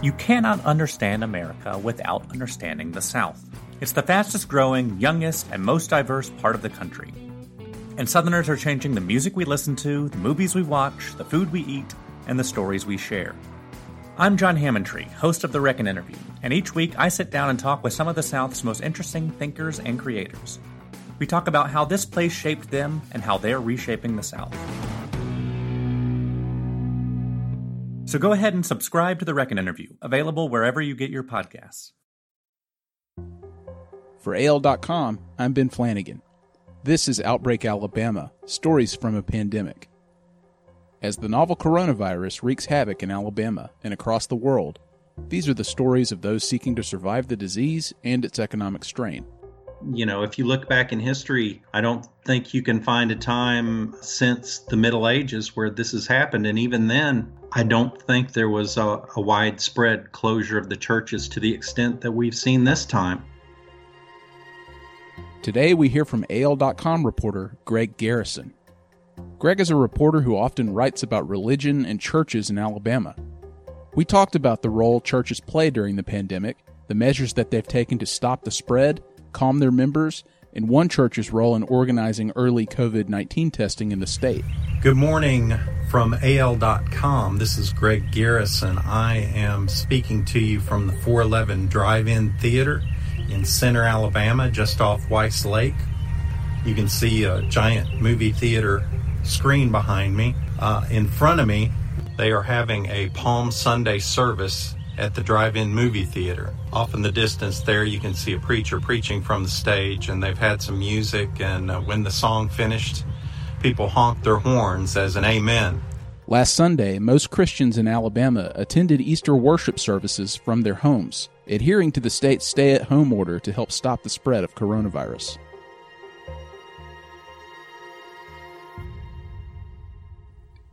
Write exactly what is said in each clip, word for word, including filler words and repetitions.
You cannot understand America without understanding the South. It's the fastest growing, youngest, and most diverse part of the country. And Southerners are changing the music we listen to, the movies we watch, the food we eat, and the stories we share. I'm John Hammontree, host of The Reckon Interview, and each week I sit down and talk with some of the South's most interesting thinkers and creators. We talk about how this place shaped them and how they're reshaping the South. So go ahead and subscribe to The Reckon Interview, available wherever you get your podcasts. For A L dot com, I'm Ben Flanagan. This is Outbreak Alabama, stories from a pandemic. As the novel coronavirus wreaks havoc in Alabama and across the world, these are the stories of those seeking to survive the disease and its economic strain. You know, if you look back in history, I don't think you can find a time since the Middle Ages where this has happened. And even then, I don't think there was a, a widespread closure of the churches to the extent that we've seen this time. Today, we hear from A L dot com reporter Greg Garrison. Greg is a reporter who often writes about religion and churches in Alabama. We talked about the role churches play during the pandemic, the measures that they've taken to stop the spread, calm their members, and one church's role in organizing early covid nineteen testing in the state. Good morning from A L dot com. This is Greg Garrison. I am speaking to you from the four eleven Drive-In Theater in Center, Alabama, just off Weiss Lake. You can see a giant movie theater screen behind me. Uh, in front of me, they are having a Palm Sunday service at the drive-in movie theater. Off in the distance there, you can see a preacher preaching from the stage, and they've had some music, and uh, when the song finished, people honked their horns as an amen. Last Sunday, most Christians in Alabama attended Easter worship services from their homes, adhering to the state's stay-at-home order to help stop the spread of coronavirus.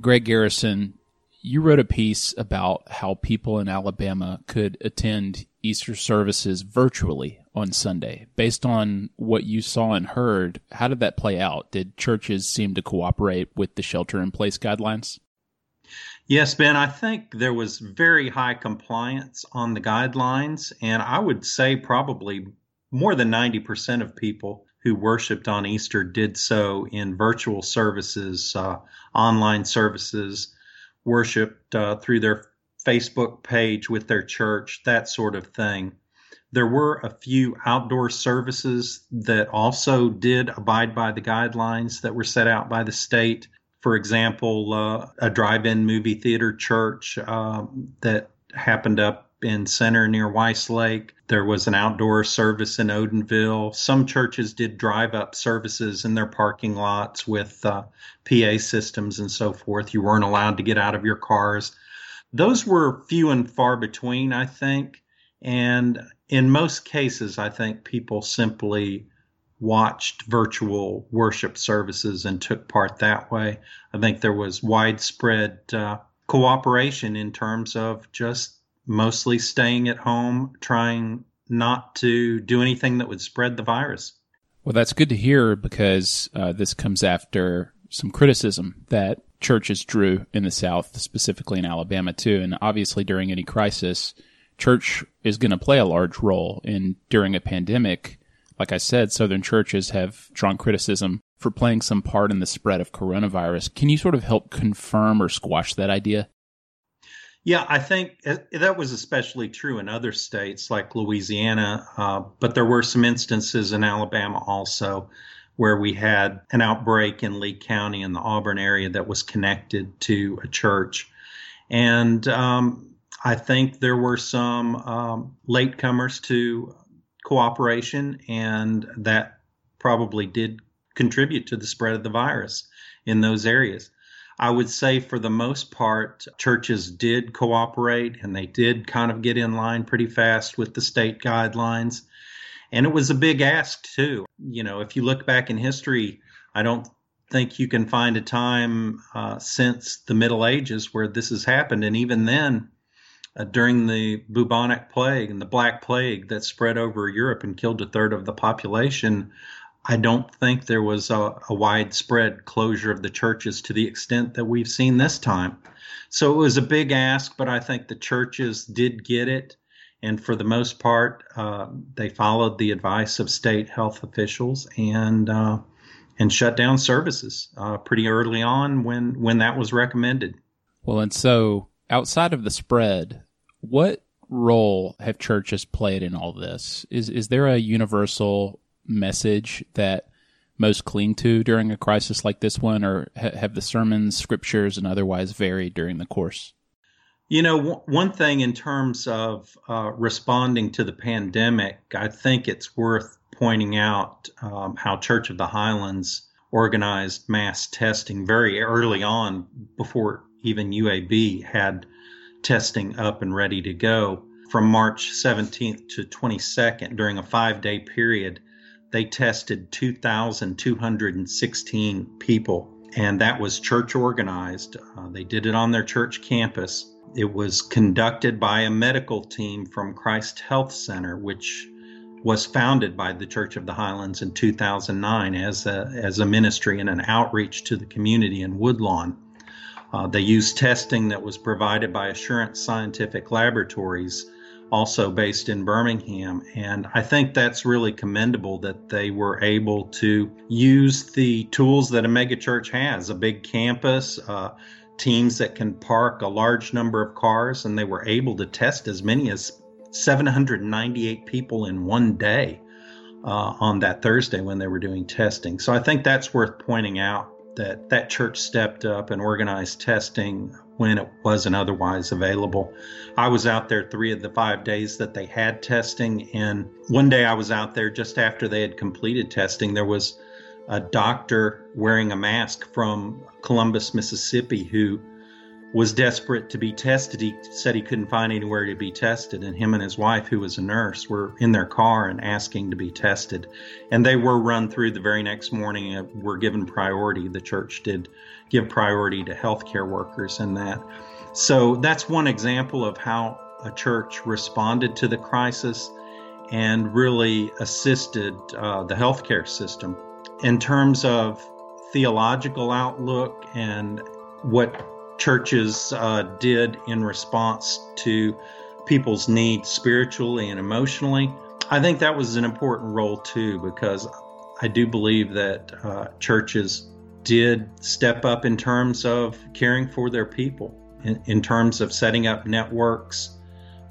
Greg Garrison, you wrote a piece about how people in Alabama could attend Easter services virtually on Sunday. Based on what you saw and heard, how did that play out? Did churches seem to cooperate with the shelter-in-place guidelines? Yes, Ben, I think there was very high compliance on the guidelines, and I would say probably more than ninety percent of people who worshiped on Easter did so in virtual services, uh, online services, worshiped uh, through their Facebook page with their church, that sort of thing. There were a few outdoor services that also did abide by the guidelines that were set out by the state. For example, uh, a drive-in movie theater church uh, that happened up in Center near Weiss Lake. There was an outdoor service in Odenville. Some churches did drive-up services in their parking lots with uh, P A systems and so forth. You weren't allowed to get out of your cars. Those were few and far between, I think. And in most cases, I think people simply watched virtual worship services and took part that way. I think there was widespread uh, cooperation in terms of just mostly staying at home, trying not to do anything that would spread the virus. Well, that's good to hear, because uh, this comes after some criticism that churches drew in the South, specifically in Alabama, too. And obviously during any crisis, church is going to play a large role. And during a pandemic, like I said, Southern churches have drawn criticism for playing some part in the spread of coronavirus. Can you sort of help confirm or squash that idea? Yeah, I think that was especially true in other states like Louisiana, uh, but there were some instances in Alabama also where we had an outbreak in Lee County in the Auburn area that was connected to a church. And um, I think there were some um, latecomers to cooperation, and that probably did contribute to the spread of the virus in those areas. I would say for the most part, churches did cooperate, and they did kind of get in line pretty fast with the state guidelines. And it was a big ask, too. You know, if you look back in history, I don't think you can find a time uh, since the Middle Ages where this has happened. And even then, uh, during the bubonic plague and the Black Plague that spread over Europe and killed a third of the population, I don't think there was a, a widespread closure of the churches to the extent that we've seen this time. So it was a big ask, but I think the churches did get it. And for the most part, uh, they followed the advice of state health officials and uh, and shut down services uh, pretty early on when, when that was recommended. Well, and so outside of the spread, what role have churches played in all this? Is is there a universal message that most cling to during a crisis like this one, or ha- have the sermons, scriptures, and otherwise varied during the course? You know, w- one thing in terms of uh, responding to the pandemic, I think it's worth pointing out um, how Church of the Highlands organized mass testing very early on, before even U A B had testing up and ready to go. From March seventeenth to twenty-second, during a five-day period, they tested two thousand two hundred sixteen people, and that was church organized. Uh, they did it on their church campus. It was conducted by a medical team from Christ Health Center, which was founded by the Church of the Highlands in two thousand nine as a, as a ministry and an outreach to the community in Woodlawn. Uh, they used testing that was provided by Assurance Scientific Laboratories, also based in Birmingham. And I think that's really commendable that they were able to use the tools that a megachurch has, a big campus, uh, teams that can park a large number of cars, and they were able to test as many as seven hundred ninety-eight people in one day uh, on that Thursday when they were doing testing. So I think that's worth pointing out, that that church stepped up and organized testing when it wasn't otherwise available. I was out there three of the five days that they had testing, and one day I was out there just after they had completed testing. There was a doctor wearing a mask from Columbus, Mississippi, who was desperate to be tested. He said he couldn't find anywhere to be tested, and him and his wife, who was a nurse, were in their car and asking to be tested. And they were run through the very next morning and were given priority. The church did give priority to healthcare workers and that. So that's one example of how a church responded to the crisis and really assisted uh, the healthcare system. In terms of theological outlook and what churches uh, did in response to people's needs spiritually and emotionally, I think that was an important role too, because I do believe that uh, churches did step up in terms of caring for their people, in, in terms of setting up networks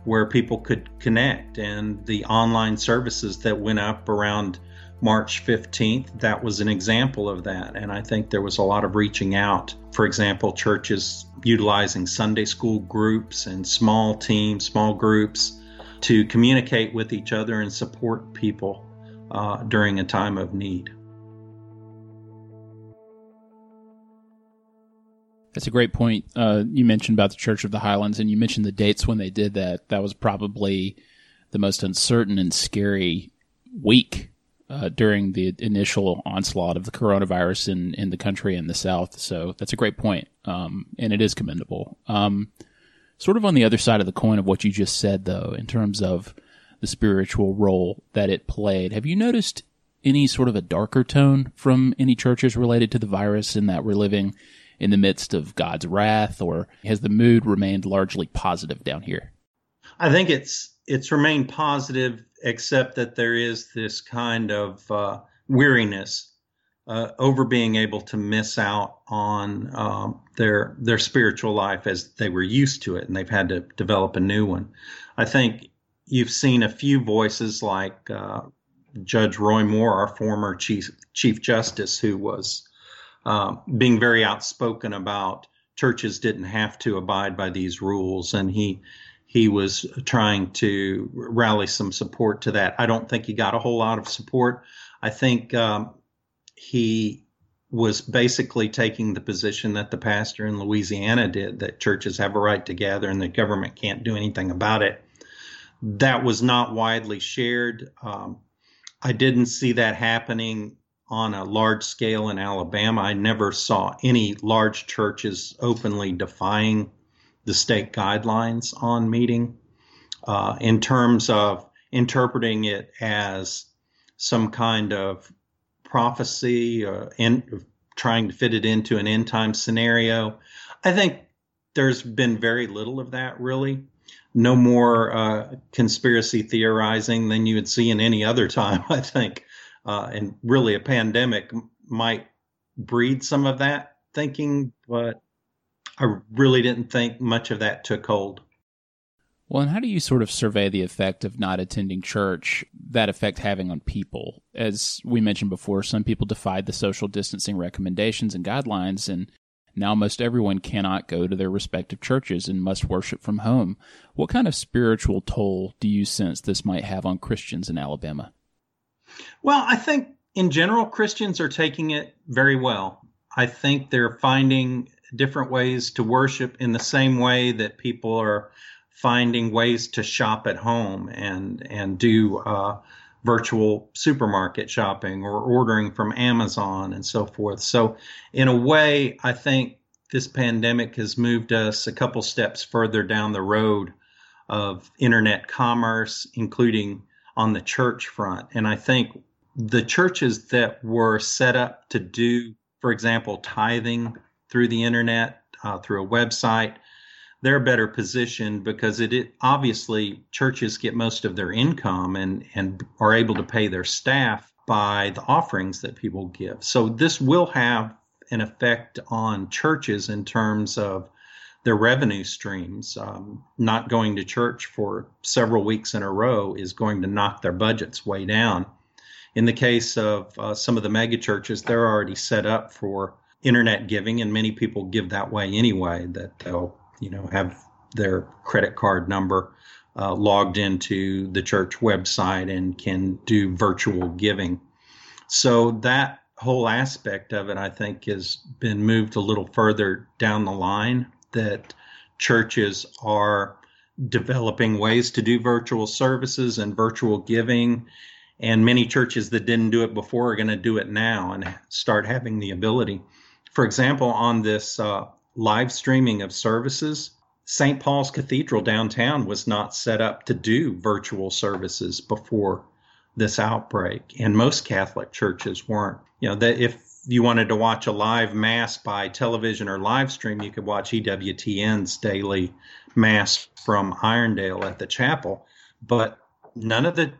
where people could connect, and the online services that went up around March fifteenth, that was an example of that. And I think there was a lot of reaching out. For example, churches utilizing Sunday school groups and small teams, small groups to communicate with each other and support people uh, during a time of need. That's a great point. Uh, you mentioned about the Church of the Highlands, and you mentioned the dates when they did that. That was probably the most uncertain and scary week Uh, during the initial onslaught of the coronavirus in, in the country and the South. So that's a great point, um, and it is commendable. Um, sort of on the other side of the coin of what you just said, though, in terms of the spiritual role that it played, have you noticed any sort of a darker tone from any churches related to the virus, in that we're living in the midst of God's wrath, or has the mood remained largely positive down here? I think it's it's remained positive, except that there is this kind of uh, weariness uh, over being able to miss out on um, their their spiritual life as they were used to it, and they've had to develop a new one. I think you've seen a few voices like uh, Judge Roy Moore, our former chief, chief justice, who was uh, being very outspoken about churches didn't have to abide by these rules, and he He was trying to rally some support to that. I don't think he got a whole lot of support. I think um, he was basically taking the position that the pastor in Louisiana did, that churches have a right to gather and the government can't do anything about it. That was not widely shared. Um, I didn't see that happening on a large scale in Alabama. I never saw any large churches openly defying the state guidelines on meeting. Uh, in terms of interpreting it as some kind of prophecy or in, trying to fit it into an end time scenario. I think there's been very little of that, really. No more uh, conspiracy theorizing than you would see in any other time, I think. Uh, and really, a pandemic might breed some of that thinking, but I really didn't think much of that took hold. Well, and how do you sort of survey the effect of not attending church, that effect having on people? As we mentioned before, some people defied the social distancing recommendations and guidelines, and now most everyone cannot go to their respective churches and must worship from home. What kind of spiritual toll do you sense this might have on Christians in Alabama? Well, I think in general, Christians are taking it very well. I think they're finding different ways to worship in the same way that people are finding ways to shop at home and and do uh, virtual supermarket shopping or ordering from Amazon and so forth. So in a way, I think this pandemic has moved us a couple steps further down the road of internet commerce, including on the church front. And I think the churches that were set up to do, for example, tithing through the internet, uh, through a website, they're better positioned because it, it obviously churches get most of their income and, and are able to pay their staff by the offerings that people give. So this will have an effect on churches in terms of their revenue streams. Um, not going to church for several weeks in a row is going to knock their budgets way down. In the case of uh, some of the mega churches, they're already set up for internet giving, and many people give that way anyway, that they'll you know, have their credit card number uh, logged into the church website and can do virtual giving. So that whole aspect of it, I think, has been moved a little further down the line, that churches are developing ways to do virtual services and virtual giving. And many churches that didn't do it before are going to do it now and start having the ability. For example, on this uh, live streaming of services, Saint Paul's Cathedral downtown was not set up to do virtual services before this outbreak, and most Catholic churches weren't. You know, that if you wanted to watch a live mass by television or live stream, you could watch E W T N's daily mass from Irondale at the chapel, but none of the,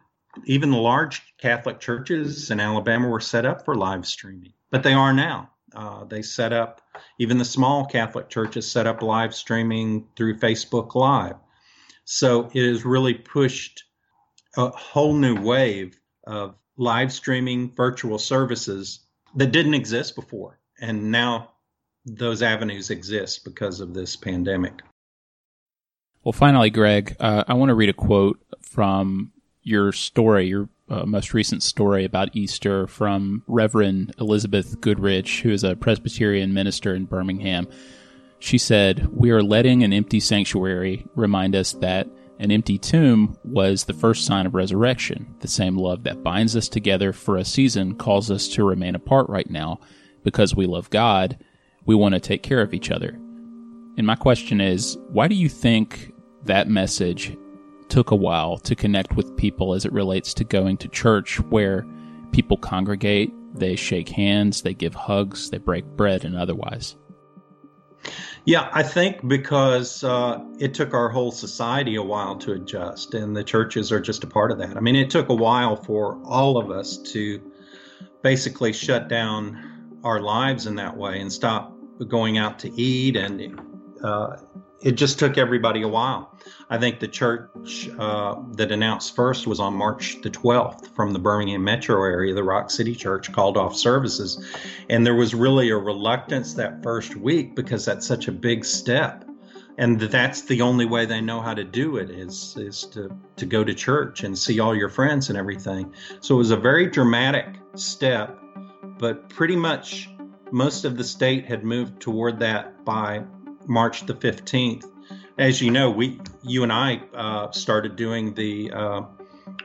even the large Catholic churches in Alabama were set up for live streaming, but they are now. Uh, they set up, even the small Catholic churches set up live streaming through Facebook Live. So it has really pushed a whole new wave of live streaming virtual services that didn't exist before. And now those avenues exist because of this pandemic. Well, finally, Greg, uh, I want to read a quote from your story, your Uh, most recent story about Easter from Reverend Elizabeth Goodridge, who is a Presbyterian minister in Birmingham. She said, "We are letting an empty sanctuary remind us that an empty tomb was the first sign of resurrection. The same love that binds us together for a season calls us to remain apart right now. Because we love God, we want to take care of each other." And my question is, why do you think that message took a while to connect with people as it relates to going to church, where people congregate, they shake hands, they give hugs, they break bread, and otherwise? Yeah, I think because uh, it took our whole society a while to adjust, and the churches are just a part of that. I mean, it took a while for all of us to basically shut down our lives in that way and stop going out to eat, and uh, it just took everybody a while. I think the church uh, that announced first was on March the twelfth from the Birmingham metro area. The Rock City Church called off services. And there was really a reluctance that first week because that's such a big step. And that's the only way they know how to do it is, is to, to go to church and see all your friends and everything. So it was a very dramatic step, but pretty much most of the state had moved toward that by March the fifteenth. As you know, we, you and I uh, started doing the uh,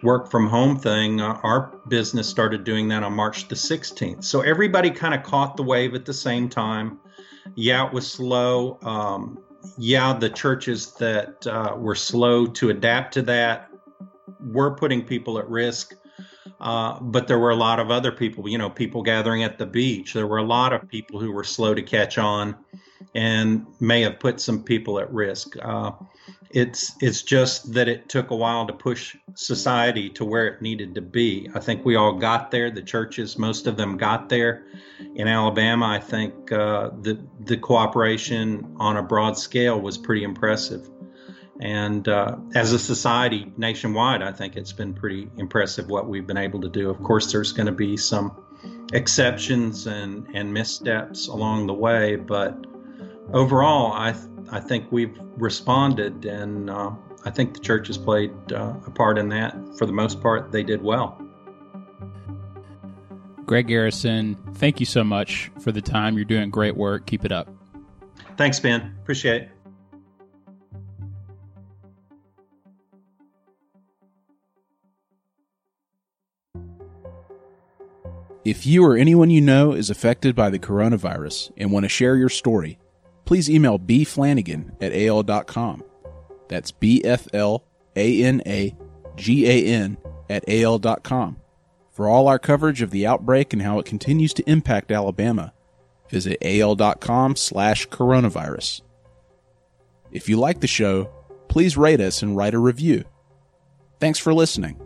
work from home thing. Uh, our business started doing that on March the sixteenth. So everybody kind of caught the wave at the same time. Yeah, it was slow. Um, yeah, the churches that uh, were slow to adapt to that were putting people at risk. Uh, but there were a lot of other people, you know, people gathering at the beach. There were a lot of people who were slow to catch on and may have put some people at risk. Uh, it's it's just that it took a while to push society to where it needed to be. I think we all got there. The churches, most of them got there. In Alabama, I think uh, the, the cooperation on a broad scale was pretty impressive. And uh, as a society nationwide, I think it's been pretty impressive what we've been able to do. Of course, there's going to be some exceptions and, and missteps along the way. But overall, I th- I think we've responded, and uh, I think the church has played uh, a part in that. For the most part, they did well. Greg Garrison, thank you so much for the time. You're doing great work. Keep it up. Thanks, Ben. Appreciate it. If you or anyone you know is affected by the coronavirus and want to share your story, please email b flanagan at a l dot com. That's B F L A N A G A N at A L dot com. For all our coverage of the outbreak and how it continues to impact Alabama, visit A L dot com slash coronavirus. If you like the show, please rate us and write a review. Thanks for listening.